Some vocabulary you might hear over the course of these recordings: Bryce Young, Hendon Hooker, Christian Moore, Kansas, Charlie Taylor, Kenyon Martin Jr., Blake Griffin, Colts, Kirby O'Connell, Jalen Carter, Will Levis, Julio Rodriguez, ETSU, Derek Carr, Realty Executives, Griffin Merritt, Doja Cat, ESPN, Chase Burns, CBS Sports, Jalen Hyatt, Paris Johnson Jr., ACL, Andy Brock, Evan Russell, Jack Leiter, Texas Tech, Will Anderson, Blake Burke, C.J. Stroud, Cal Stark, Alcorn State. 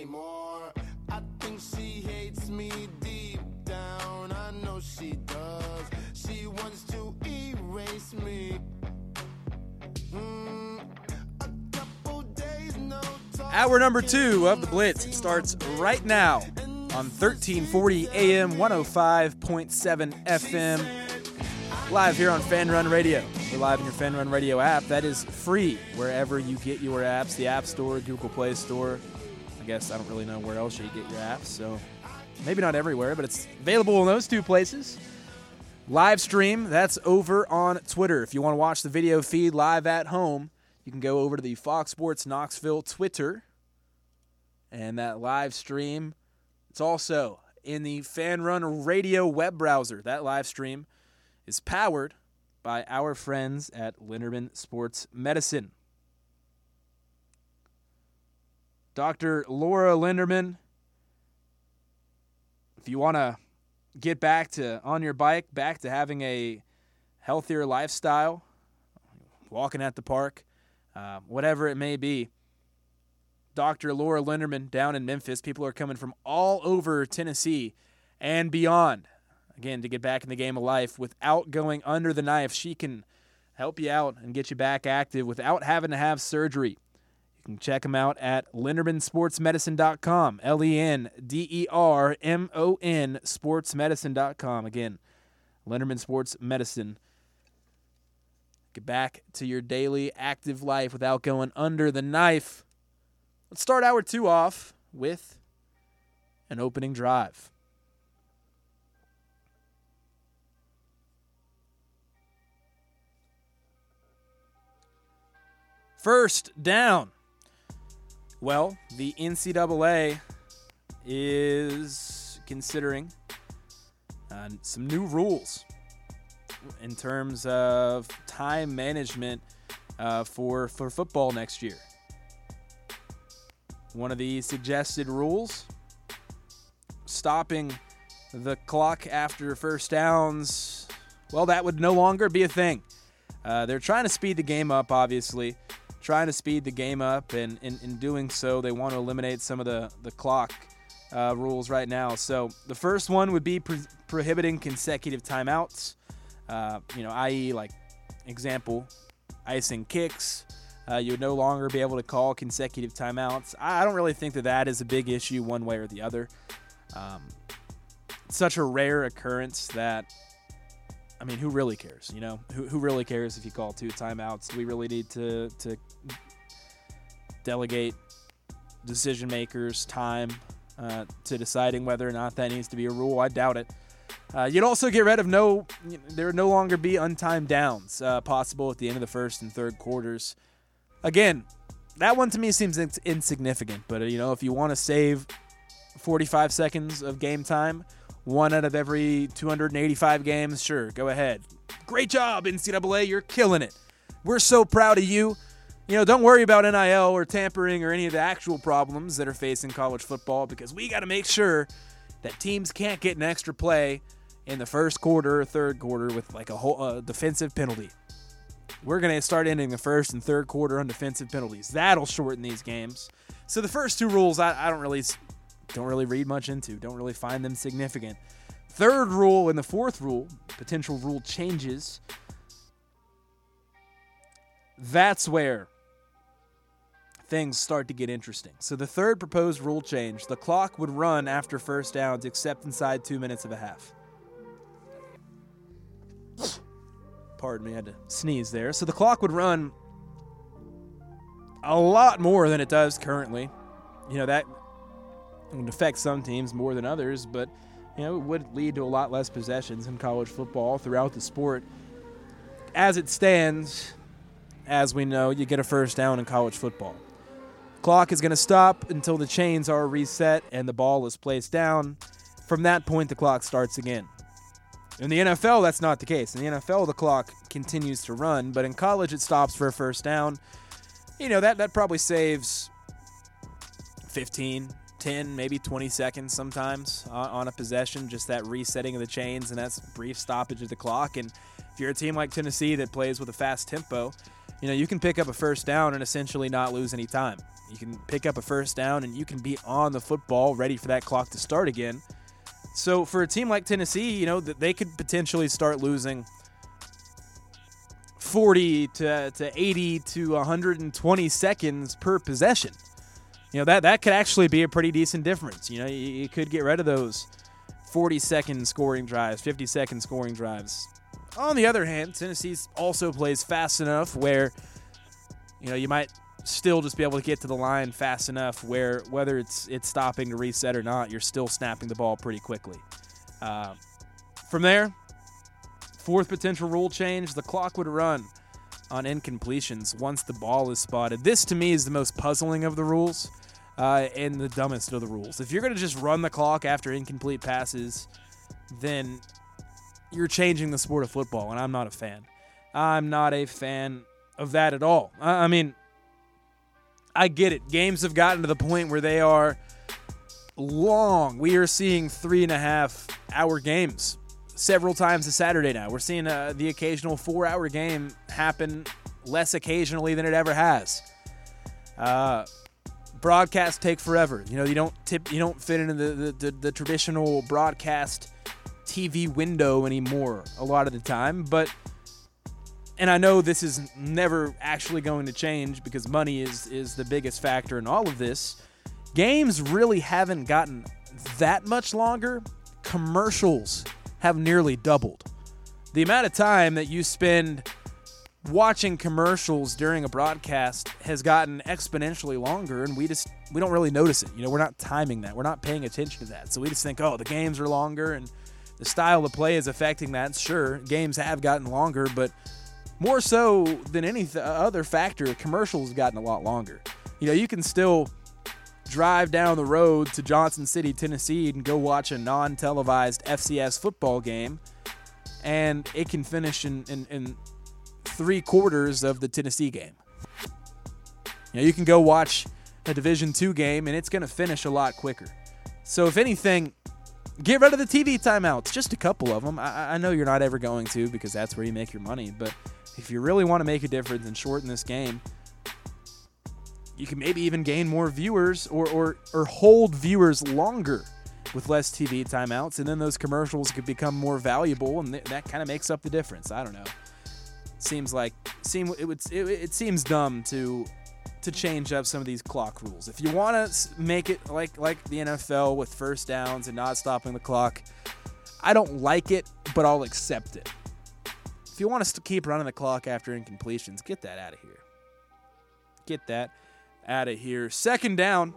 anymore. I think she hates me deep down. I know she does. She wants to erase me. Hour number 2 of The Blitz starts right now on 1340 AM, 105.7 FM, live here on Fan Run Radio. We're live in your Fan Run Radio app. That is free wherever you get your apps, the App Store, Google Play Store. I guess I don't really know where else you get your apps, so maybe not everywhere, but it's available in those two places. Live stream, that's over on Twitter. If you want to watch the video feed live at home, you can go over to the Fox Sports Knoxville Twitter. And that live stream, it's also in the Fan Run Radio web browser. That live stream is powered by our friends at Lenderman Sports Medicine. Dr. Laura Lenderman, if you want to get back to on your bike, back to having a healthier lifestyle, walking at the park, whatever it may be, Dr. Laura Lenderman down in Memphis. People are coming from all over Tennessee and beyond, again, to get back in the game of life without going under the knife. She can help you out and get you back active without having to have surgery. You can check them out at LendermanSportsMedicine.com, LenderMon sportsmedicine.com. Again, Lenderman Sports Medicine. Get back to your daily active life without going under the knife. Let's start hour 2 off with an opening drive. First down. Well, the NCAA is considering some new rules in terms of time management for football next year. One of the suggested rules, stopping the clock after first downs, well, that would no longer be a thing. They're trying to speed the game up, obviously. And in doing so, they want to eliminate some of the clock rules right now. So the first one would be prohibiting consecutive timeouts, i.e., like, example, icing kicks. You would no longer be able to call consecutive timeouts. I don't really think that is a big issue one way or the other. It's such a rare occurrence that, I mean, who really cares? You know, who really cares if you call 2 timeouts? Do we really need to delegate decision makers time to deciding whether or not that needs to be a rule? I doubt it. You'd also get rid of there would no longer be untimed downs possible at the end of the first and third quarters. Again, that one to me seems insignificant, but if you want to save 45 seconds of game time, 1 out of every 285 games, sure, go ahead. Great job, NCAA. You're killing it. We're so proud of you. Don't worry about NIL or tampering or any of the actual problems that are facing college football, because we got to make sure that teams can't get an extra play in the first quarter or third quarter with like a whole defensive penalty. We're going to start ending the first and third quarter on defensive penalties. That'll shorten these games. So the first 2 rules, I don't really read much into, don't really find them significant. Third rule and the fourth rule, potential rule changes. That's where things start to get interesting. So the third proposed rule change, the clock would run after first downs except inside 2 minutes of a half. Pardon me, I had to sneeze there. So the clock would run a lot more than it does currently. It would affect some teams more than others, but it would lead to a lot less possessions in college football throughout the sport. As it stands, as we know, you get a first down in college football. Clock is going to stop until the chains are reset and the ball is placed down. From that point, the clock starts again. In the NFL, that's not the case. In the NFL, the clock continues to run, but in college, it stops for a first down. That probably saves 15, 10, maybe 20 seconds sometimes on a possession, just that resetting of the chains and that brief stoppage of the clock. And if you're a team like Tennessee that plays with a fast tempo, you can pick up a first down and essentially not lose any time. You can pick up a first down, and you can be on the football, ready for that clock to start again. So for a team like Tennessee, you know, they could potentially start losing 40 to 80 to 120 seconds per possession. You know, that could actually be a pretty decent difference. You know, you could get rid of those 40-second scoring drives, 50-second scoring drives. On the other hand, Tennessee also plays fast enough where, you know, you might still just be able to get to the line fast enough where whether it's stopping to reset or not, you're still snapping the ball pretty quickly. From there, fourth potential rule change, the clock would run on incompletions once the ball is spotted. This, to me, is the most puzzling of the rules and the dumbest of the rules. If you're going to just run the clock after incomplete passes, then you're changing the sport of football, and I'm not a fan. I'm not a fan of that at all. I mean, I get it. Games have gotten to the point where they are long. We are seeing 3.5-hour games several times a Saturday now. We're seeing the occasional 4-hour game happen less occasionally than it ever has. Broadcasts take forever. You know, you don't fit into the traditional broadcast TV window anymore a lot of the time. But, and I know this is never actually going to change because money is the biggest factor in all of this. Games really haven't gotten that much longer. Commercials have nearly doubled. The amount of time that you spend watching commercials during a broadcast has gotten exponentially longer, and we don't really notice it. You know, we're not timing that. We're not paying attention to that. So we just think, oh, the games are longer, and the style of play is affecting that. Sure, games have gotten longer, but more so than any other factor, commercials have gotten a lot longer. You know, you can still drive down the road to Johnson City, Tennessee, and go watch a non-televised FCS football game, and it can finish in 3/4 of the Tennessee game. You know, you can go watch a Division II game, and it's going to finish a lot quicker. So if anything, get rid of the TV timeouts, just a couple of them. I know you're not ever going to because that's where you make your money, but if you really want to make a difference and shorten this game, you can maybe even gain more viewers or hold viewers longer with less TV timeouts, and then those commercials could become more valuable, and that kind of makes up the difference. I don't know. It seems dumb to change up some of these clock rules. If you want to make it like the NFL with first downs and not stopping the clock, I don't like it, but I'll accept it. If you want us to keep running the clock after incompletions, get that out of here. Get that out of here. Second down.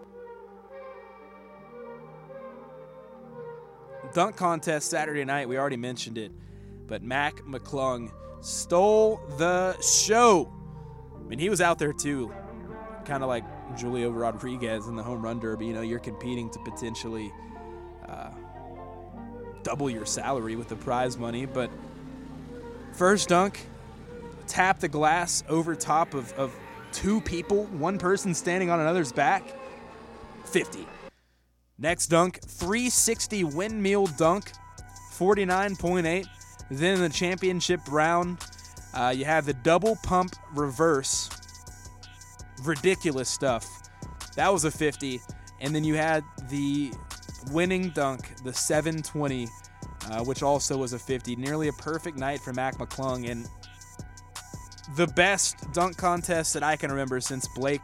Dunk contest Saturday night. We already mentioned it, but Mac McClung stole the show. I mean, he was out there too, kind of like Julio Rodriguez in the home run derby. You know, you're competing to potentially double your salary with the prize money. But first dunk, tap the glass over top of two people, one person standing on another's back, 50. Next dunk, 360 windmill dunk, 49.8. Then in the championship round, you have the double pump reverse. Ridiculous stuff. That was a 50. And then you had the winning dunk, the 720, which also was a 50. Nearly a perfect night for Mac McClung, and the best dunk contest that I can remember since Blake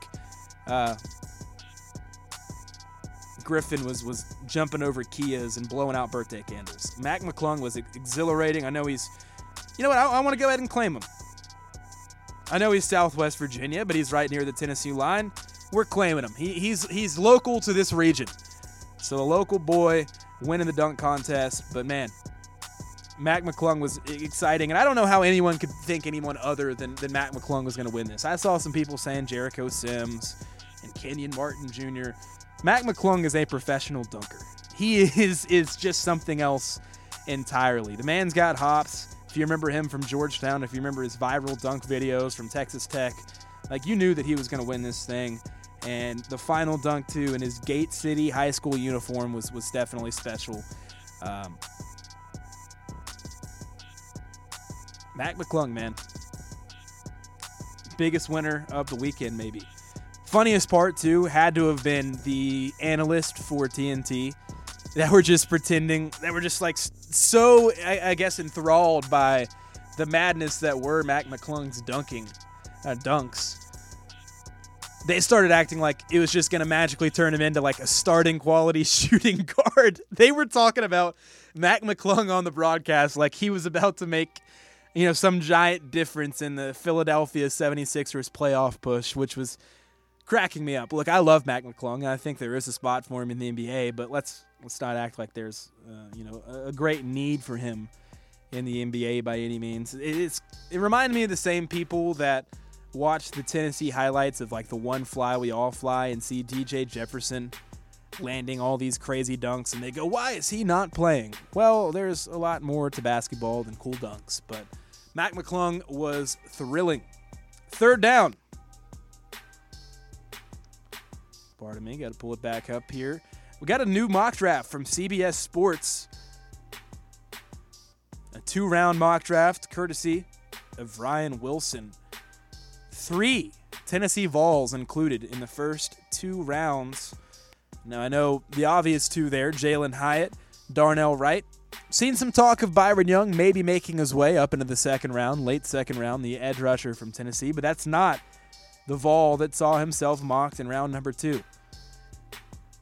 Griffin was jumping over Kias and blowing out birthday candles. Mac McClung was exhilarating. I know he's, you know what, I want to go ahead and claim him. I know he's Southwest Virginia, but he's right near the Tennessee line. We're claiming him. He's local to this region. So the local boy winning the dunk contest. But, man, Mac McClung was exciting. And I don't know how anyone could think anyone other than Mac McClung was going to win this. I saw some people saying Jericho Sims and Kenyon Martin Jr. Mac McClung is a professional dunker. He is just something else entirely. The man's got hops. If you remember him from Georgetown, if you remember his viral dunk videos from Texas Tech, like, you knew that he was going to win this thing. And the final dunk, too, in his Gate City high school uniform was definitely special. Mac McClung, man. Biggest winner of the weekend, maybe. funniest part, too, had to have been the analyst for TNT that were just pretending, that were just like so, I guess, enthralled by the madness that were Mac McClung's dunks. They started acting like it was just going to magically turn him into like a starting quality shooting guard. They were talking about Mac McClung on the broadcast like he was about to make, you know, some giant difference in the Philadelphia 76ers playoff push, which was cracking me up. Look, I love Mac McClung, and I think there is a spot for him in the NBA, but let's not act like there's, a great need for him in the NBA by any means. It reminded me of the same people that watch the Tennessee highlights of like the one fly we all fly and see DJ Jefferson landing all these crazy dunks, and they go, why is he not playing? Well, there's a lot more to basketball than cool dunks, but Mac McClung was thrilling. Third down. Pardon me, got to pull it back up here. We got a new mock draft from CBS Sports. A 2-round mock draft courtesy of Ryan Wilson. 3 Tennessee Vols included in the first 2 rounds. Now, I know the obvious 2 there, Jalen Hyatt, Darnell Wright. Seen some talk of Byron Young maybe making his way up into the second round, late second round, the edge rusher from Tennessee, but that's not the Vol that saw himself mocked in round number 2.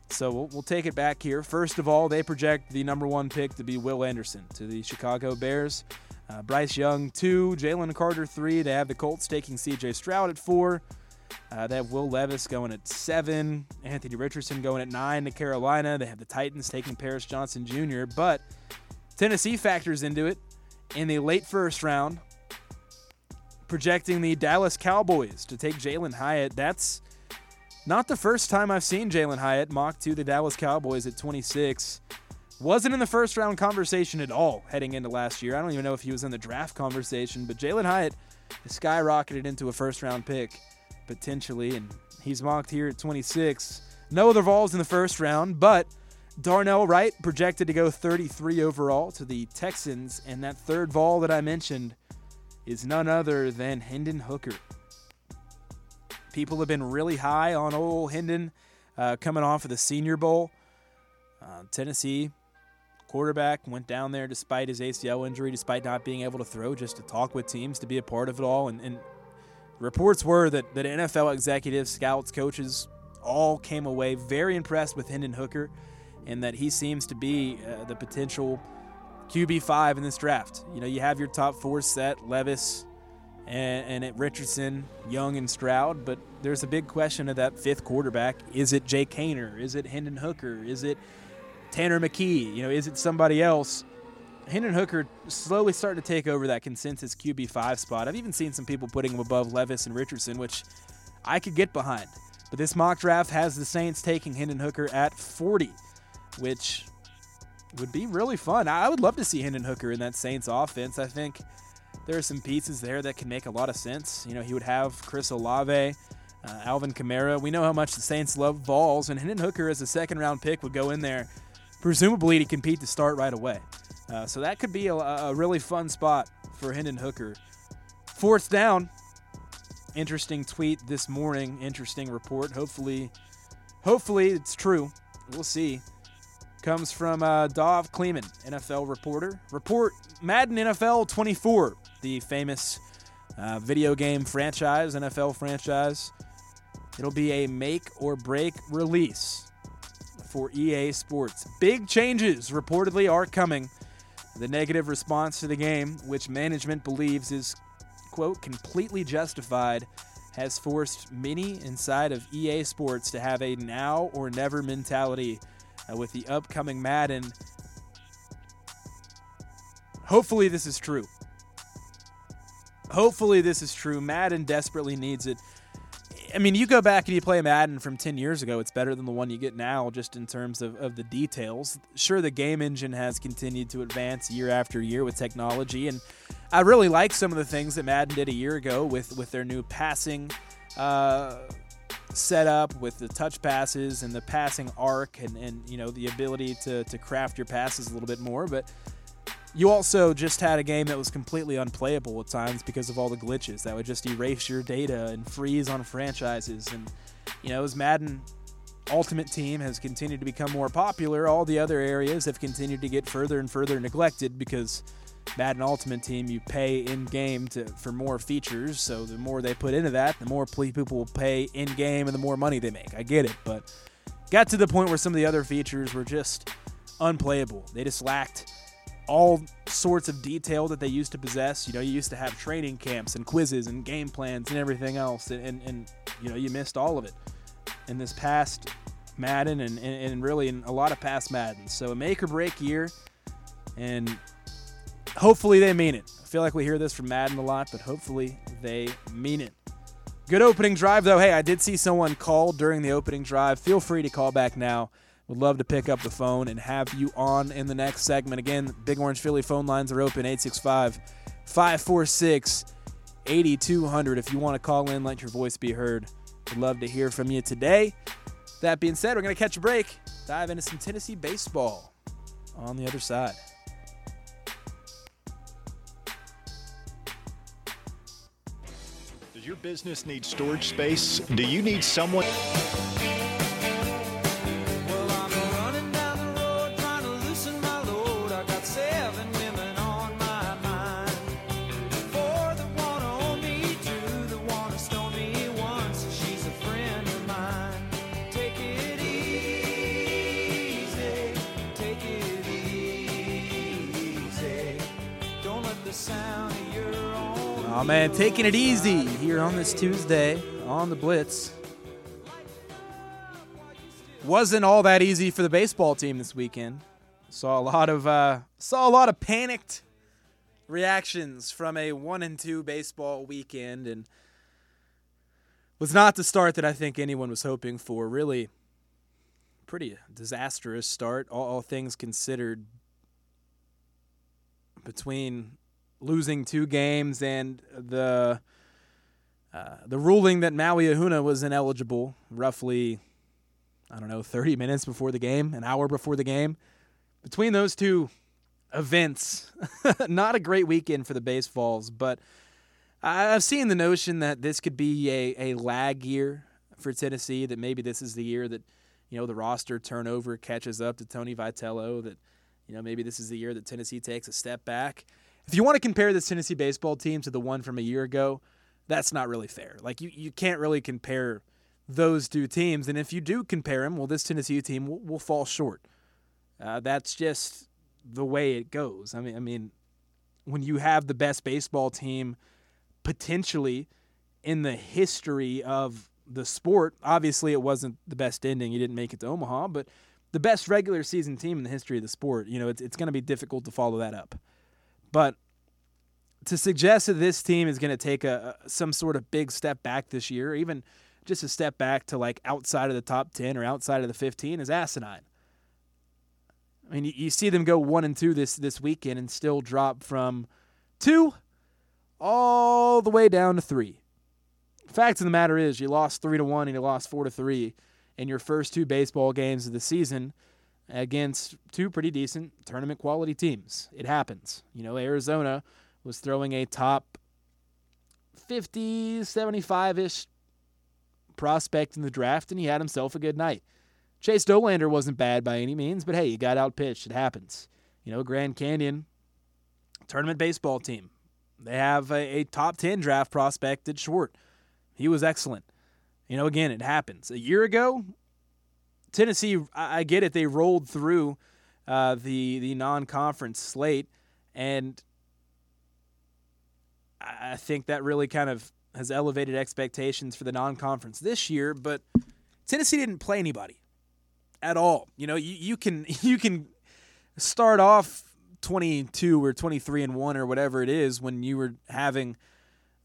So we'll take it back here. First of all, they project the number 1 pick to be Will Anderson to the Chicago Bears. Bryce Young, 2. Jalen Carter, 3. They have the Colts taking C.J. Stroud at 4. They have Will Levis going at 7. Anthony Richardson going at 9 to Carolina. They have the Titans taking Paris Johnson Jr. But Tennessee factors into it in the late first round, projecting the Dallas Cowboys to take Jalen Hyatt. That's not the first time I've seen Jalen Hyatt mocked to the Dallas Cowboys at 26. Wasn't in the first round conversation at all heading into last year. I don't even know if he was in the draft conversation, but Jalen Hyatt skyrocketed into a first round pick potentially, and he's mocked here at 26. No other Vols in the first round, but Darnell Wright projected to go 33 overall to the Texans, and that third Vol that I mentioned is none other than Hendon Hooker. People have been really high on old Hendon coming off of the Senior Bowl. Tennessee quarterback went down there despite his ACL injury, despite not being able to throw, just to talk with teams, to be a part of it all. And reports were that NFL executives, scouts, coaches all came away very impressed with Hendon Hooker, and that he seems to be the potential QB5 in this draft. You know, you have your top 4 set, Levis and at Richardson, Young, and Stroud, but there's a big question of that 5th quarterback. Is it Jay Kaner? Is it Hendon Hooker? Is it Tanner McKee? You know, is it somebody else? Hendon Hooker slowly starting to take over that consensus QB5 spot. I've even seen some people putting him above Levis and Richardson, which I could get behind. But this mock draft has the Saints taking Hendon Hooker at 40, which would be really fun. I would love to see Hendon Hooker in that Saints offense. I think there are some pieces there that can make a lot of sense. You know, he would have Chris Olave, Alvin Kamara. We know how much the Saints love Vols, and Hendon Hooker as a second-round pick would go in there, presumably to compete to start right away. So that could be a really fun spot for Hendon Hooker. Fourth down. Interesting tweet this morning. Interesting report. Hopefully it's true. We'll see. Comes from Dov Kleeman, NFL reporter. Report Madden NFL 24, the famous video game franchise, NFL franchise. It'll be a make-or-break release for EA Sports. Big changes reportedly are coming. The negative response to the game, which management believes is, quote, completely justified, has forced many inside of EA Sports to have a now-or-never mentality with the upcoming Madden. Hopefully this is true. Madden desperately needs it. I mean, you go back and you play Madden from 10 years ago, it's better than the one you get now, just in terms of the details. Sure, the game engine has continued to advance year after year with technology, and I really like some of the things that Madden did a year ago with their new passing set up with the touch passes and the passing arc and you know, the ability to craft your passes a little bit more. But You also just had a game that was completely unplayable at times because of all the glitches that would just erase your data and freeze on franchises. And, you know, as Madden Ultimate Team has continued to become more popular, all the other areas have continued to get further and further neglected because Madden Ultimate Team, you pay in-game for more features. So the more they put into that, the more people will pay in-game and the more money they make. I get it, but got to the point where some of the other features were just unplayable. They just lacked all sorts of detail that they used to possess. You know, you used to have training camps and quizzes and game plans and everything else, and you know, you missed all of it in this past Madden and really in a lot of past Maddens. So a make or break year, and hopefully they mean it. I feel like we hear this from Madden a lot, but hopefully they mean it. Good opening drive, though. Hey, I did see someone call during the opening drive. Feel free to call back now. Would love to pick up the phone and have you on in the next segment. Again, Big Orange Philly phone lines are open, 865-546-8200. If you want to call in, let your voice be heard. Would love to hear from you today. That being said, we're going to catch a break, dive into some Tennessee baseball on the other side. Does your business need storage space? Do you need someone... Oh man, taking it easy here on this Tuesday on the Blitz. Wasn't all that easy for the baseball team this weekend. Saw a lot of panicked reactions from a 1-2 baseball weekend, and was not the start that I think anyone was hoping for. Really, pretty disastrous start, all things considered, between losing two games and the ruling that Maui Ahuna was ineligible roughly, 30 minutes before the game, an hour before the game. Between those two events, not a great weekend for the Baseballs, but I've seen the notion that this could be a lag year for Tennessee, that maybe this is the year that, you know, the roster turnover catches up to Tony Vitello, that, you know, maybe this is the year that Tennessee takes a step back. If you want to compare this Tennessee baseball team to the one from a year ago, that's not really fair. Like, you can't really compare those two teams. And if you do compare them, well, this Tennessee team will fall short. That's just the way it goes. I mean, when you have the best baseball team potentially in the history of the sport, obviously it wasn't the best ending. You didn't make it to Omaha, but the best regular season team in the history of the sport, you know, it's going to be difficult to follow that up. But to suggest that this team is going to take some sort of big step back this year, or even just a step back to like outside of the top 10 or outside of the 15, is asinine. I mean, you see them go 1-2 this weekend and still drop from 2 all the way down to 3. The fact of the matter is, you lost 3-1 and you lost 4-3 in your first two baseball games of the season, against two pretty decent tournament quality teams. It happens. You know, Arizona was throwing a top 50, 75-ish prospect in the draft, and he had himself a good night. Chase Dollander wasn't bad by any means, but hey, he got outpitched. It happens. You know, Grand Canyon tournament baseball team, they have a top 10 draft prospect at short. He was excellent. You know, again, it happens. A year ago, Tennessee, I get it, they rolled through the non-conference slate, and I think that really kind of has elevated expectations for the non-conference this year, but Tennessee didn't play anybody at all. You know, you can start off 22 or 23-1 or whatever it is when you were having,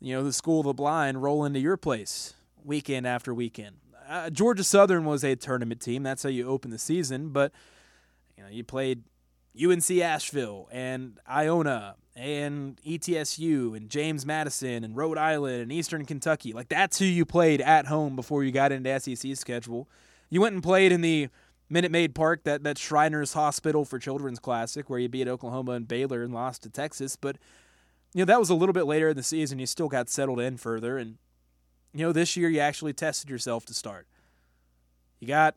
you know, the school of the blind roll into your place weekend after weekend. Georgia Southern was a tournament team. That's how you open the season. But, you know, you played UNC Asheville and Iona and ETSU and James Madison and Rhode Island and Eastern Kentucky. Like, that's who you played at home before you got into SEC schedule. You went and played in the Minute Maid Park, that Shriners Hospital for Children's Classic where you beat Oklahoma and Baylor and lost to Texas. But, you know, that was a little bit later in the season. You still got settled in further. And, you know, this year you actually tested yourself to start. You got,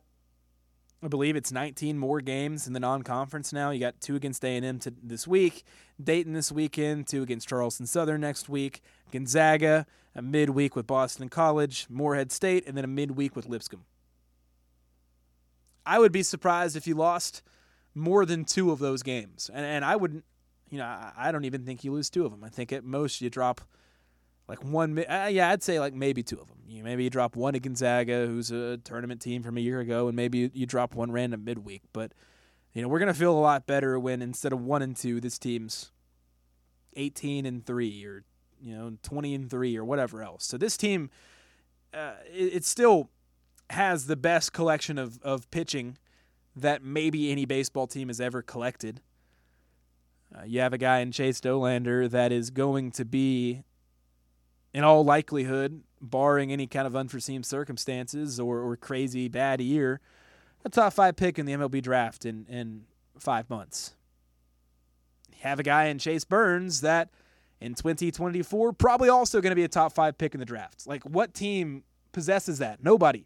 I believe it's 19 more games in the non-conference now. You got 2 against A&M this week, Dayton this weekend, 2 against Charleston Southern next week, Gonzaga, a midweek with Boston College, Moorhead State, and then a midweek with Lipscomb. I would be surprised if you lost more than 2 of those games. And I wouldn't, you know, I don't even think you lose 2 of them. I think at most you drop like one, yeah, I'd say like maybe 2 of them. Maybe you drop one at Gonzaga, who's a tournament team from a year ago, and maybe you drop one random midweek. But, you know, we're going to feel a lot better when instead of 1-2, this team's 18-3 or, you know, 20-3 or whatever else. So this team, it still has the best collection of pitching that maybe any baseball team has ever collected. You have a guy in Chase Dollander that is going to be, in all likelihood, barring any kind of unforeseen circumstances or crazy bad year, a top 5 pick in the MLB draft in 5 months. You have a guy in Chase Burns that in 2024 probably also going to be a top 5 pick in the draft. Like, what team possesses that? Nobody.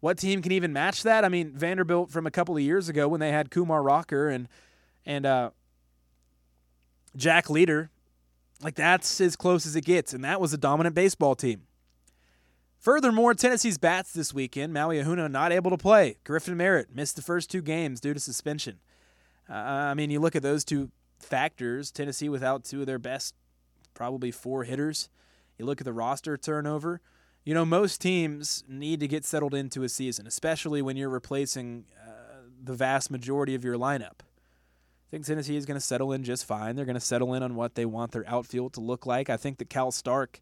What team can even match that? I mean, Vanderbilt from a couple of years ago when they had Kumar Rocker and Jack Leiter, like that's as close as it gets, and that was a dominant baseball team. Furthermore, Tennessee's bats this weekend, Maui Ahuna not able to play. Griffin Merritt missed the first 2 games due to suspension. I mean, you look at those 2 factors, Tennessee without 2 of their best, probably 4 hitters. You look at the roster turnover. You know, most teams need to get settled into a season, especially when you're replacing the vast majority of your lineup. I think Tennessee is going to settle in just fine. They're going to settle in on what they want their outfield to look like. I think that Cal Stark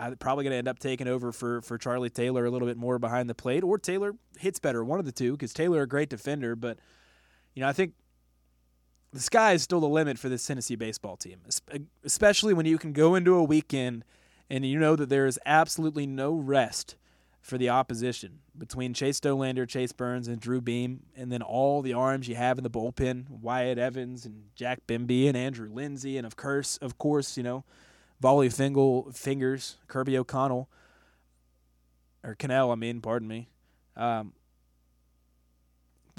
is probably going to end up taking over for Charlie Taylor a little bit more behind the plate, or Taylor hits better, one of the 2, because Taylor, a great defender. But, you know, I think the sky is still the limit for this Tennessee baseball team, especially when you can go into a weekend and you know that there is absolutely no rest for the opposition between Chase Dollander, Chase Burns, and Drew Beam, and then all the arms you have in the bullpen, Wyatt Evans and Jack Bemby and Andrew Lindsey, and of course, you know, Volley Fingers, Kirby O'Connell, or Cannell, pardon me. With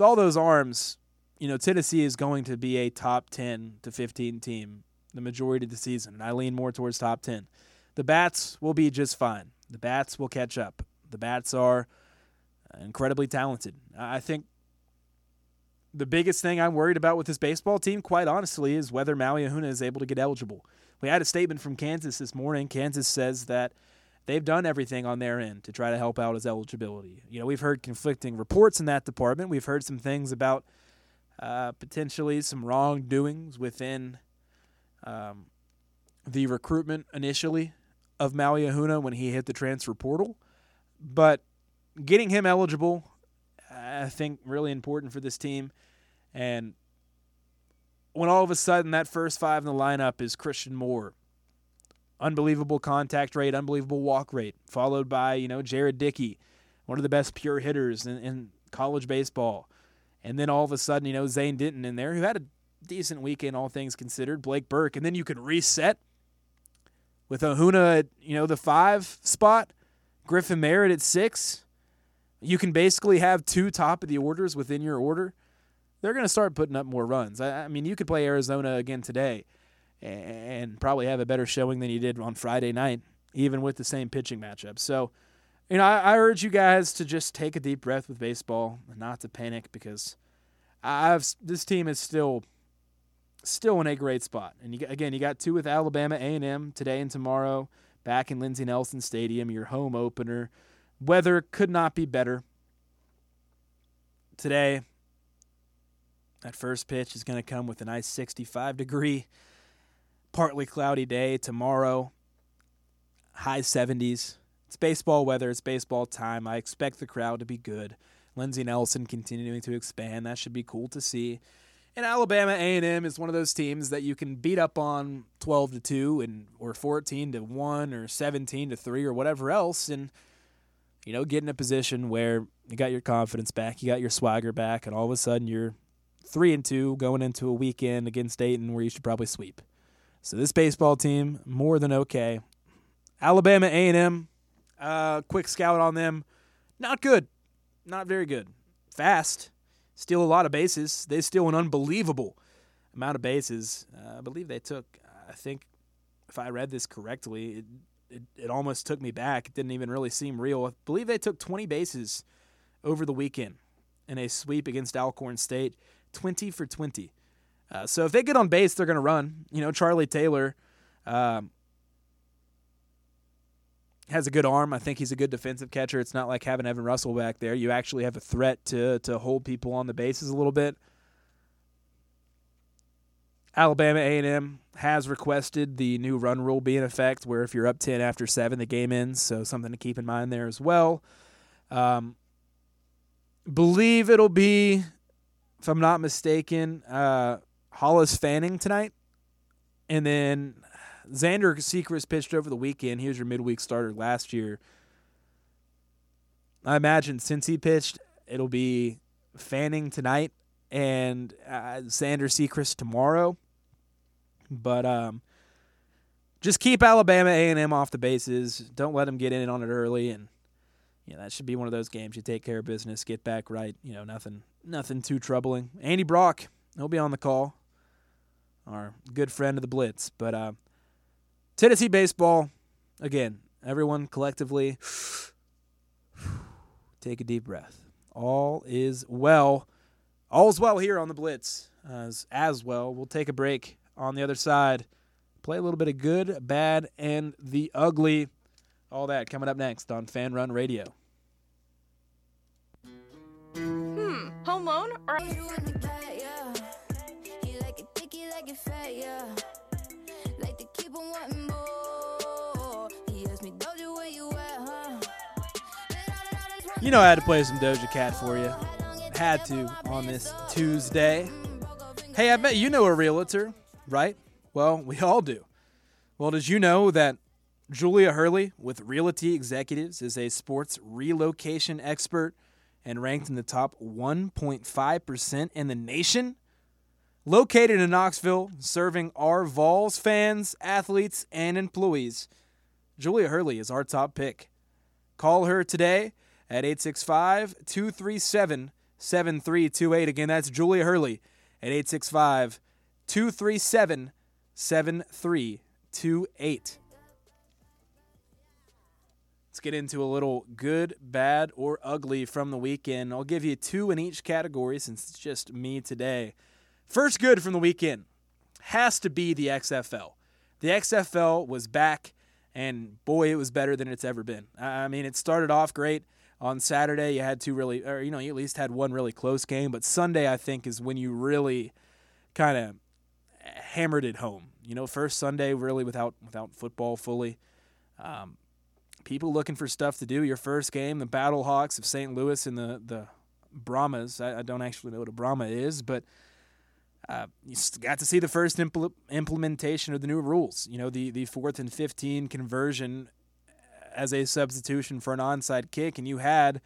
all those arms, you know, Tennessee is going to be a top 10 to 15 team the majority of the season, and I lean more towards top 10. The bats will be just fine. The bats will catch up. The bats are incredibly talented. I think the biggest thing I'm worried about with this baseball team, quite honestly, is whether Maui Ahuna is able to get eligible. We had a statement from Kansas this morning. Kansas says that they've done everything on their end to try to help out his eligibility. You know, we've heard conflicting reports in that department. We've heard some things about potentially some wrongdoings within the recruitment initially of Maui Ahuna when he hit the transfer portal. But getting him eligible, I think, really important for this team. And when all of a sudden that first 5 in the lineup is Christian Moore, unbelievable contact rate, unbelievable walk rate, followed by, you know, Jared Dickey, one of the best pure hitters in college baseball. And then all of a sudden, you know, Zane Denton in there, who had a decent weekend, all things considered, Blake Burke. And then you can reset with Ahuna at, you know, the 5 spot, Griffin Merritt at 6, you can basically have 2 top of the orders within your order. They're going to start putting up more runs. I mean, you could play Arizona again today and probably have a better showing than you did on Friday night, even with the same pitching matchup. So, you know, I urge you guys to just take a deep breath with baseball and not to panic, because this team is still in a great spot. And you got 2 with Alabama A&M today and tomorrow, back in Lindsey Nelson Stadium, your home opener. Weather could not be better. Today, that first pitch is going to come with a nice 65-degree, partly cloudy day. Tomorrow, high 70s. It's baseball weather. It's baseball time. I expect the crowd to be good. Lindsey Nelson continuing to expand. That should be cool to see. And Alabama A&M is one of those teams that you can beat up on 12-2 and or 14-1 or 17-3 or whatever else, and you know, get in a position where you got your confidence back, you got your swagger back, and all of a sudden you're 3-2 going into a weekend against Dayton where you should probably sweep. So this baseball team, more than okay. Alabama A&M, quick scout on them. Not good. Not very good. Fast. Steal a lot of bases. They steal an unbelievable amount of bases. I believe they took, I think, if I read this correctly, it almost took me back. It didn't even really seem real. I believe they took 20 bases over the weekend in a sweep against Alcorn State, 20 for 20. So if they get on base, they're going to run. You know, Charlie Taylor has a good arm. I think he's a good defensive catcher. It's not like having Evan Russell back there. You actually have a threat to hold people on the bases a little bit. Alabama A&M has requested the new run rule be in effect, where if you're up 10 after 7, the game ends, so something to keep in mind there as well. Believe it'll be, if I'm not mistaken, Hollis Fanning tonight. And then Xander Seacrest pitched over the weekend. He was your midweek starter last year. I imagine since he pitched, it'll be Fanning tonight and Xander Seacrest tomorrow. But just keep Alabama A&M off the bases. Don't let them get in on it early, and you know, that should be one of those games you take care of business, get back right. You know, nothing too troubling. Andy Brock, he'll be on the call, our good friend of the Blitz. But Tennessee baseball, again, everyone collectively take a deep breath. All is well. All's well here on the Blitz as well. We'll take a break. On the other side, play a little bit of good, bad, and the ugly. All that coming up next on Fan Run Radio. Home loan or... You know I had to play some Doja Cat for you. Had to on this Tuesday. Hey, I bet you know a realtor, right? Well, we all do. Well, did you know that Julia Hurley with Realty Executives is a sports relocation expert and ranked in the top 1.5% in the nation? Located in Knoxville, serving our Vols fans, athletes, and employees, Julia Hurley is our top pick. Call her today at 865-237-7328. Again, that's Julia Hurley at 865-237-7328. Let's get into a little good, bad, or ugly from the weekend. I'll give you two in each category since it's just me today. First good from the weekend has to be the XFL. The XFL was back, and boy, it was better than it's ever been. I mean, it started off great. On Saturday, you had you at least had one really close game, but Sunday, I think, is when you really kind of hammered it home. You know, first Sunday really without football fully. People looking for stuff to do. Your first game, the Battle Hawks of St. Louis and the Brahmas. I don't actually know what a Brahma is, but you got to see the first implementation of the new rules. You know, the 4th and 15 conversion as a substitution for an onside kick, and you had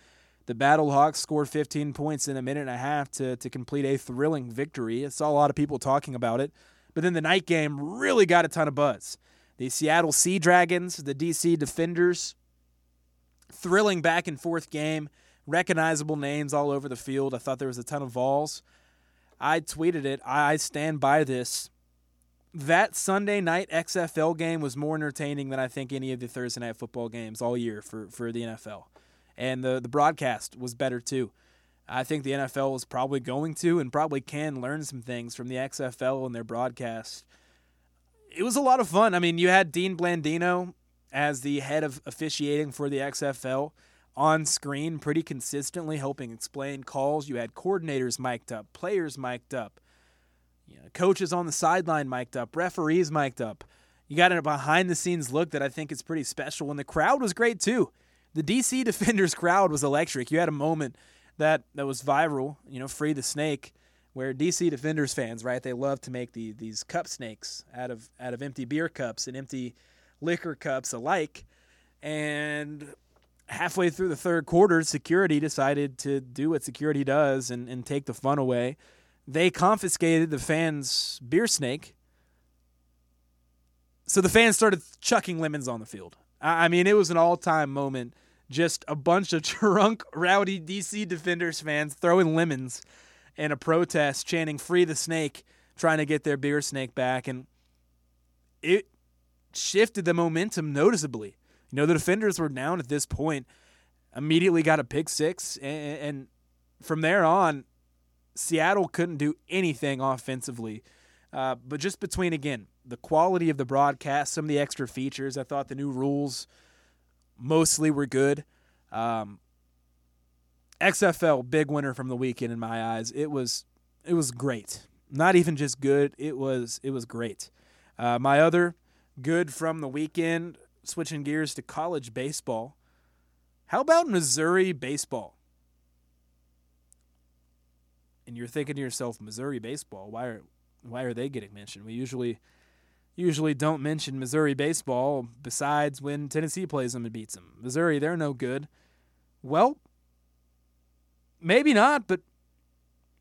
the Battle Hawks score 15 points in a minute and a half to complete a thrilling victory. I saw a lot of people talking about it, but then the night game really got a ton of buzz. The Seattle Sea Dragons, the D.C. Defenders, thrilling back-and-forth game, recognizable names all over the field. I thought there was a ton of Vols. I tweeted it. I stand by this. That Sunday night XFL game was more entertaining than I think any of the Thursday night football games all year for the NFL. And the broadcast was better, too. I think the NFL is probably going to and probably can learn some things from the XFL and their broadcast. It was a lot of fun. I mean, you had Dean Blandino as the head of officiating for the XFL on screen pretty consistently helping explain calls. You had coordinators mic'd up, players mic'd up, you know, coaches on the sideline mic'd up, referees mic'd up. You got a behind-the-scenes look that I think is pretty special, and the crowd was great too. The D.C. Defenders crowd was electric. You had a moment that was viral, you know, Free the Snake, where DC Defenders fans, right, they love to make these cup snakes out of empty beer cups and empty liquor cups alike, and halfway through the third quarter, security decided to do what security does and take the fun away. They confiscated the fans' beer snake. So the fans started chucking lemons on the field. I mean, it was an all-time moment. Just a bunch of drunk, rowdy D.C. Defenders fans throwing lemons in a protest, chanting "Free the Snake," trying to get their beer snake back. And it shifted the momentum noticeably. You know, the Defenders were down at this point, immediately got a pick six, and from there on, Seattle couldn't do anything offensively. But just between, again, the quality of the broadcast, some of the extra features, I thought the new rules mostly were good. XFL, big winner from the weekend in my eyes. It was great. Not even just good, it was great. My other good from the weekend, switching gears to college baseball. How about Missouri baseball? And you're thinking to yourself, Missouri baseball, why are they getting mentioned? We usually don't mention Missouri baseball besides when Tennessee plays them and beats them. Missouri, they're no good. Well, maybe not, but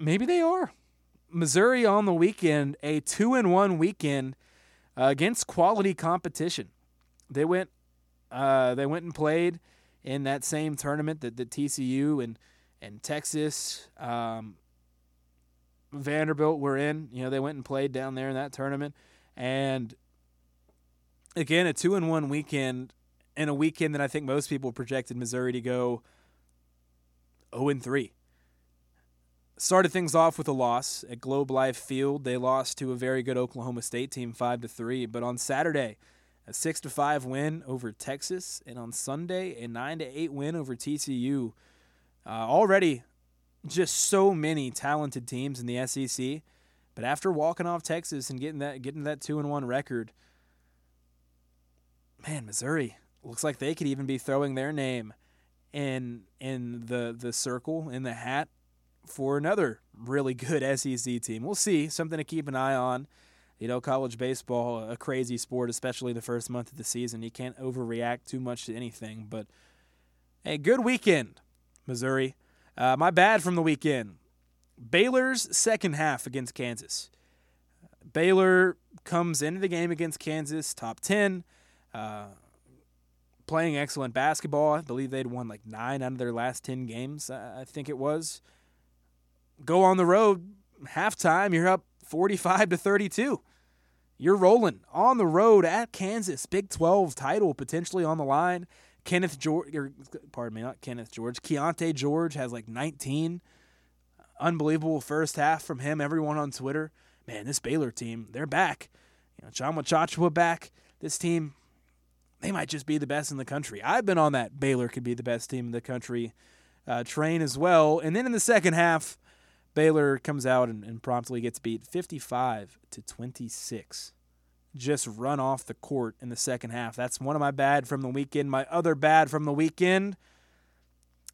maybe they are. Missouri on the weekend, a 2-1 weekend against quality competition. They went and played in that same tournament that the TCU and Texas, Vanderbilt were in. You know, they went and played down there in that tournament, and again, a 2-1 weekend, and a weekend that I think most people projected Missouri to go 0-3. Started things off with a loss at Globe Life Field. They lost to a very good Oklahoma State team 5-3, but on Saturday, a 6-5 win over Texas, and on Sunday, a 9-8 win over TCU. Already just so many talented teams in the SEC, but after walking off Texas and getting that 2-1 record, man, Missouri looks like they could even be throwing their name in the circle, in the hat for another really good SEC team. We'll see. Something to keep an eye on. You know, college baseball, a crazy sport, especially the first month of the season. You can't overreact too much to anything, but hey, good weekend, Missouri. My bad from the weekend, Baylor's second half against Kansas. Baylor comes into the game against Kansas, top 10, playing excellent basketball. I believe they'd won like 9 out of their last 10 games, I think it was. Go on the road, halftime, you're up 45-32. You're rolling on the road at Kansas, Big 12 title potentially on the line. Keontae George has like 19. Unbelievable first half from him. Everyone on Twitter, man, this Baylor team, they're back. You know, Chama Chachua back. This team, they might just be the best in the country. I've been on that Baylor could be the best team in the country train as well. And then in the second half, Baylor comes out and promptly gets beat 55-26. Just run off the court in the second half. That's one of my bad from the weekend. My other bad from the weekend,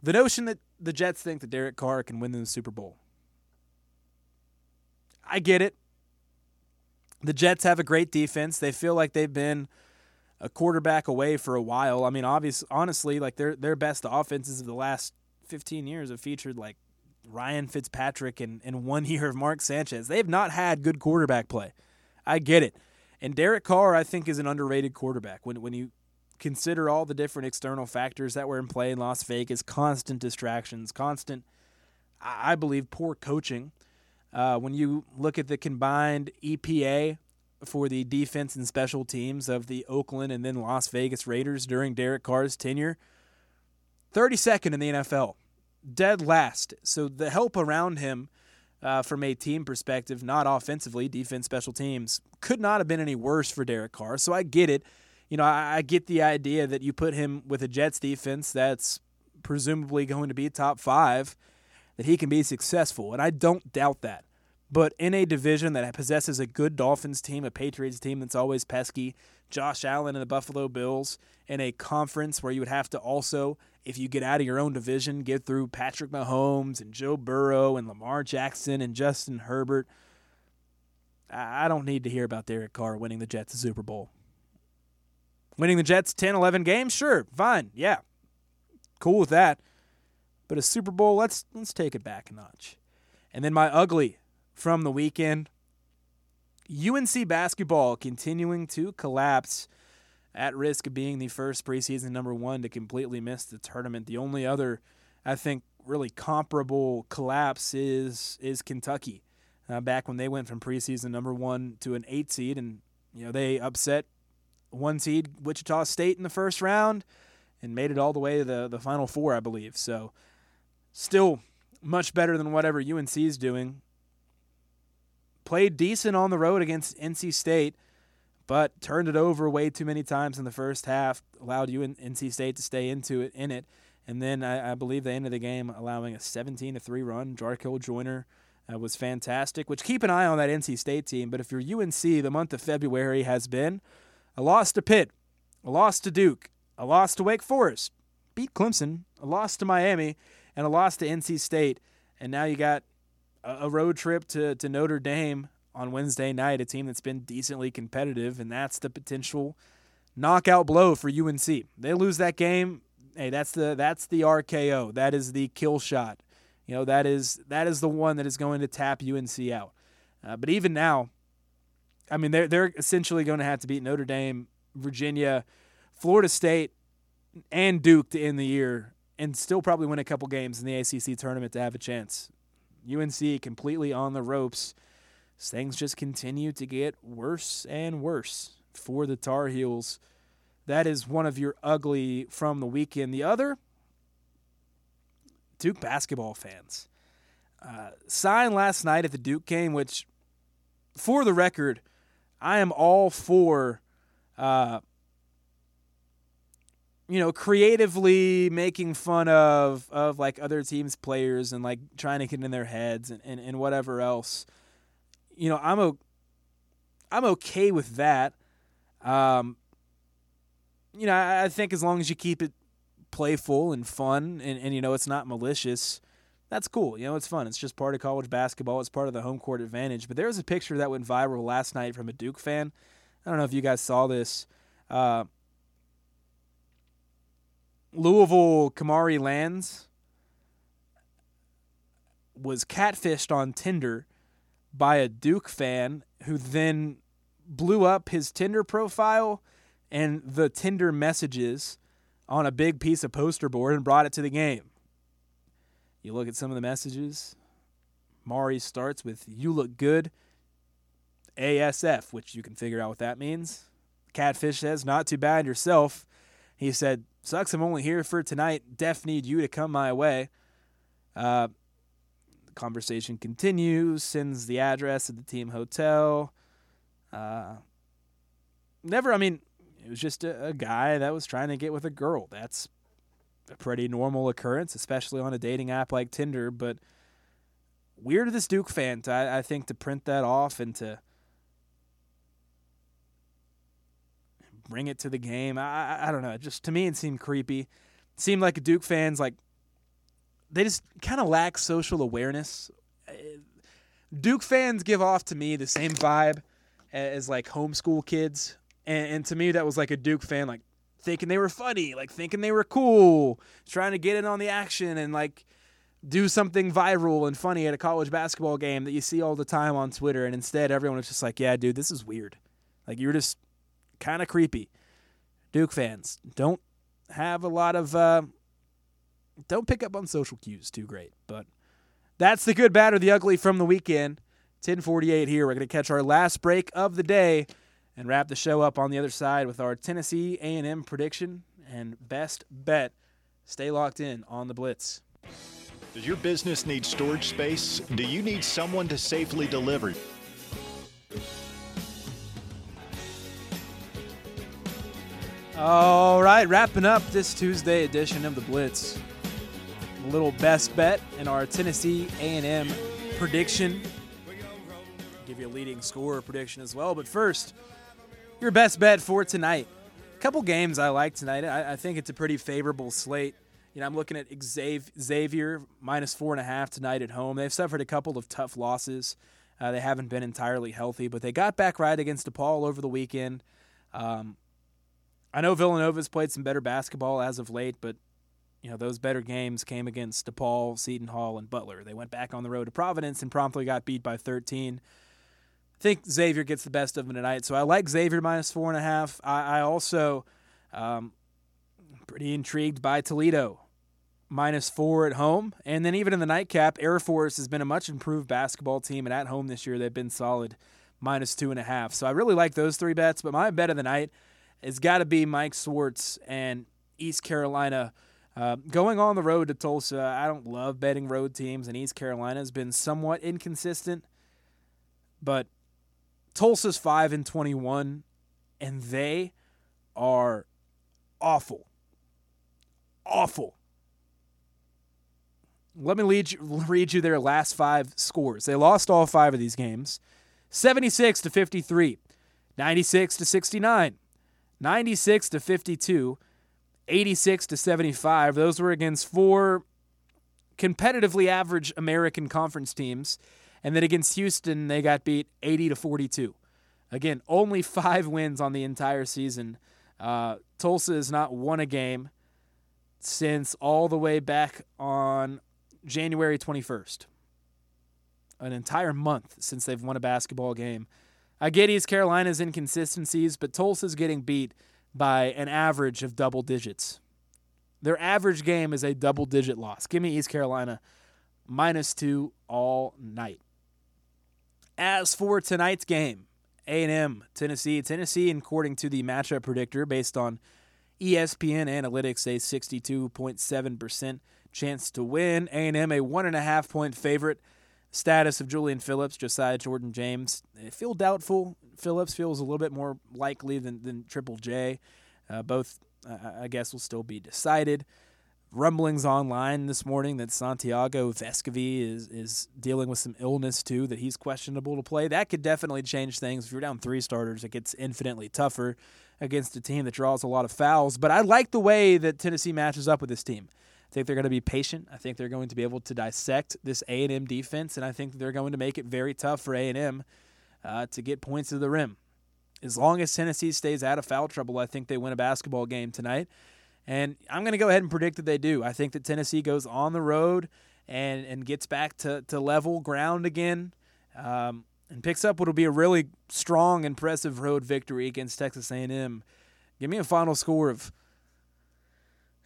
the notion that the Jets think that Derek Carr can win the Super Bowl. I get it. The Jets have a great defense. They feel like they've been a quarterback away for a while. I mean, honestly, like their best offenses of the last 15 years have featured like Ryan Fitzpatrick and 1 year of Mark Sanchez. They have not had good quarterback play. I get it. And Derek Carr, I think, is an underrated quarterback. When you consider all the different external factors that were in play in Las Vegas, constant distractions, constant, I believe, poor coaching. When you look at the combined EPA for the defense and special teams of the Oakland and then Las Vegas Raiders during Derek Carr's tenure, 32nd in the NFL, dead last. So the help around him, from a team perspective, not offensively, defense, special teams, could not have been any worse for Derek Carr. So I get it. You know, I get the idea that you put him with a Jets defense that's presumably going to be top 5, that he can be successful, and I don't doubt that. But in a division that possesses a good Dolphins team, a Patriots team that's always pesky, Josh Allen and the Buffalo Bills, in a conference where you would have to also, if you get out of your own division, get through Patrick Mahomes and Joe Burrow and Lamar Jackson and Justin Herbert. I don't need to hear about Derek Carr winning the Jets the Super Bowl. Winning the Jets 10-11 games? Sure, fine, yeah. cool with that. But a Super Bowl, let's take it back a notch. And then my ugly from the weekend. UNC basketball continuing to collapse, at risk of being the first preseason number 1 to completely miss the tournament. The only other, I think, really comparable collapse is Kentucky. Back when they went from preseason number 1 to an 8 seed, and they upset 1 seed Wichita State in the first round and made it all the way to the Final Four, I believe. So still much better than whatever UNC is doing. Played decent on the road against NC State, but turned it over way too many times in the first half, allowed NC State to stay in it. And then I believe they ended the game allowing a 17-3 run. Jarkel Joyner was fantastic, which keep an eye on that NC State team. But if you're UNC, the month of February has been a loss to Pitt, a loss to Duke, a loss to Wake Forest, beat Clemson, a loss to Miami, and a loss to NC State. And now you got a road trip to Notre Dame on Wednesday night, a team that's been decently competitive, and that's the potential knockout blow for UNC. They lose that game, hey, that's the RKO. That is the kill shot. That is the one that is going to tap UNC out. But even now, I mean, they're essentially going to have to beat Notre Dame, Virginia, Florida State, and Duke to end the year, and still probably win a couple games in the ACC tournament to have a chance. UNC completely on the ropes. Things just continue to get worse and worse for the Tar Heels. That is one of your ugly from the weekend. The other, Duke basketball fans. Signed last night at the Duke game, which, for the record, I am all for, creatively making fun of like other teams' players and like trying to get in their heads and whatever else. I'm okay with that. I think as long as you keep it playful and fun and it's not malicious, that's cool. It's fun. It's just part of college basketball. It's part of the home court advantage. But there was a picture that went viral last night from a Duke fan. I don't know if you guys saw this. Louisville Kamari Lands was catfished on Tinder by a Duke fan who then blew up his Tinder profile and the Tinder messages on a big piece of poster board and brought it to the game. You look at some of the messages. Mari starts with, "You look good, ASF," which you can figure out what that means. Catfish says, "Not too bad yourself." He said, "Sucks I'm only here for tonight. Def need you to come my way." The conversation continues, sends the address of the team hotel. It was just a guy that was trying to get with a girl. That's a pretty normal occurrence, especially on a dating app like Tinder. But weird of this Duke fan, I think, to print that off and to bring it to the game. I don't know. Just to me, it seemed creepy. It seemed like Duke fans, like, they just kind of lack social awareness. Duke fans give off to me the same vibe as like homeschool kids. And to me, that was like a Duke fan, like, thinking they were funny, like, thinking they were cool, trying to get in on the action and, like, do something viral and funny at a college basketball game that you see all the time on Twitter. And instead, everyone was just like, yeah, dude, this is weird. Like, you're just kind of creepy. Duke fans don't have a lot of don't pick up on social cues too great. But that's the good, bad, or the ugly from the weekend. 10:48 here. We're going to catch our last break of the day and wrap the show up on the other side with our Tennessee A&M prediction and best bet. Stay locked in on The Blitz. Does your business need storage space? Do you need someone to safely deliver? All right, wrapping up this Tuesday edition of The Blitz. A little best bet in our Tennessee A&M prediction. I'll give you a leading scorer prediction as well, but first, your best bet for tonight. A couple games I like tonight. I think it's a pretty favorable slate. I'm looking at Xavier -4.5 tonight at home. They've suffered a couple of tough losses. They haven't been entirely healthy, but they got back right against DePaul over the weekend. I know Villanova's played some better basketball as of late, but you know, those better games came against DePaul, Seton Hall, and Butler. They went back on the road to Providence and promptly got beat by 13. I think Xavier gets the best of them tonight, so I like Xavier minus 4.5. I also pretty intrigued by Toledo, minus 4 at home. And then even in the nightcap, Air Force has been a much improved basketball team, and at home this year they've been solid, minus 2.5. So I really like those three bets, but my bet of the night has got to be Mike Swartz and East Carolina going on the road to Tulsa. I don't love betting road teams, and East Carolina has been somewhat inconsistent. But Tulsa's 5-21, and they are awful. Awful. Let me read you their last 5 scores. They lost all 5 of these games. 76-53, 96-69, 96-52, 86-75. Those were against 4 competitively average American Conference teams. And then against Houston, they got beat 80-42. Again, only 5 wins on the entire season. Tulsa has not won a game since all the way back on January 21st. An entire month since they've won a basketball game. I get East Carolina's inconsistencies, but Tulsa's getting beat by an average of double digits. Their average game is a double-digit loss. Give me East Carolina minus 2 all night. As for tonight's game, A&M, Tennessee. Tennessee, according to the matchup predictor, based on ESPN analytics, a 62.7% chance to win. A&M, a 1.5-point favorite. Status of Julian Phillips, Josiah Jordan-James. I feel doubtful. Phillips feels a little bit more likely than Triple J. Both, I guess, will still be decided. Rumblings online this morning that Santiago Vescovi is dealing with some illness, too, that he's questionable to play. That could definitely change things. If you're down 3 starters, it gets infinitely tougher against a team that draws a lot of fouls. But I like the way that Tennessee matches up with this team. I think they're going to be patient. I think they're going to be able to dissect this A&M defense, and I think they're going to make it very tough for A&M to get points to the rim. As long as Tennessee stays out of foul trouble, I think they win a basketball game tonight. And I'm going to go ahead and predict that they do. I think that Tennessee goes on the road and gets back to level ground again and picks up what will be a really strong, impressive road victory against Texas A&M. Give me a final score of,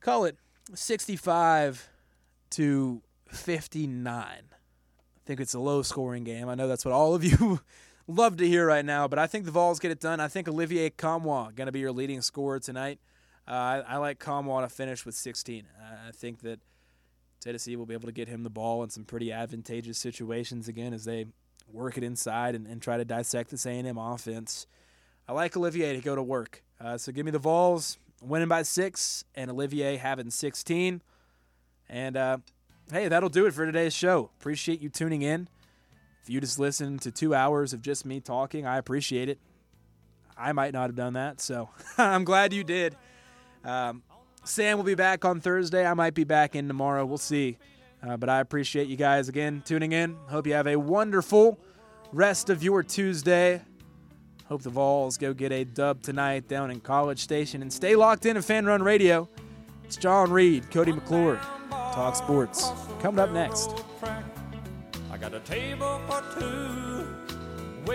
call it 65-59. I think it's a low-scoring game. I know that's what all of you love to hear right now, but I think the Vols get it done. I think Olivier Kamwa going to be your leading scorer tonight. I like Kamwa to finish with 16. I think that Tennessee will be able to get him the ball in some pretty advantageous situations again as they work it inside and try to dissect this A&M offense. I like Olivier to go to work. So give me the Vols winning by 6 and Olivier having 16. And, hey, that'll do it for today's show. Appreciate you tuning in. If you just listened to 2 hours of just me talking, I appreciate it. I might not have done that, so I'm glad you did. Sam will be back on Thursday. I might be back in tomorrow. We'll see. But I appreciate you guys again tuning in. Hope you have a wonderful rest of your Tuesday. Hope the Vols go get a dub tonight down in College Station. And stay locked in to Fan Run Radio. It's John Reed, Cody McClure, Talk Sports. Coming up next. I got a table for two.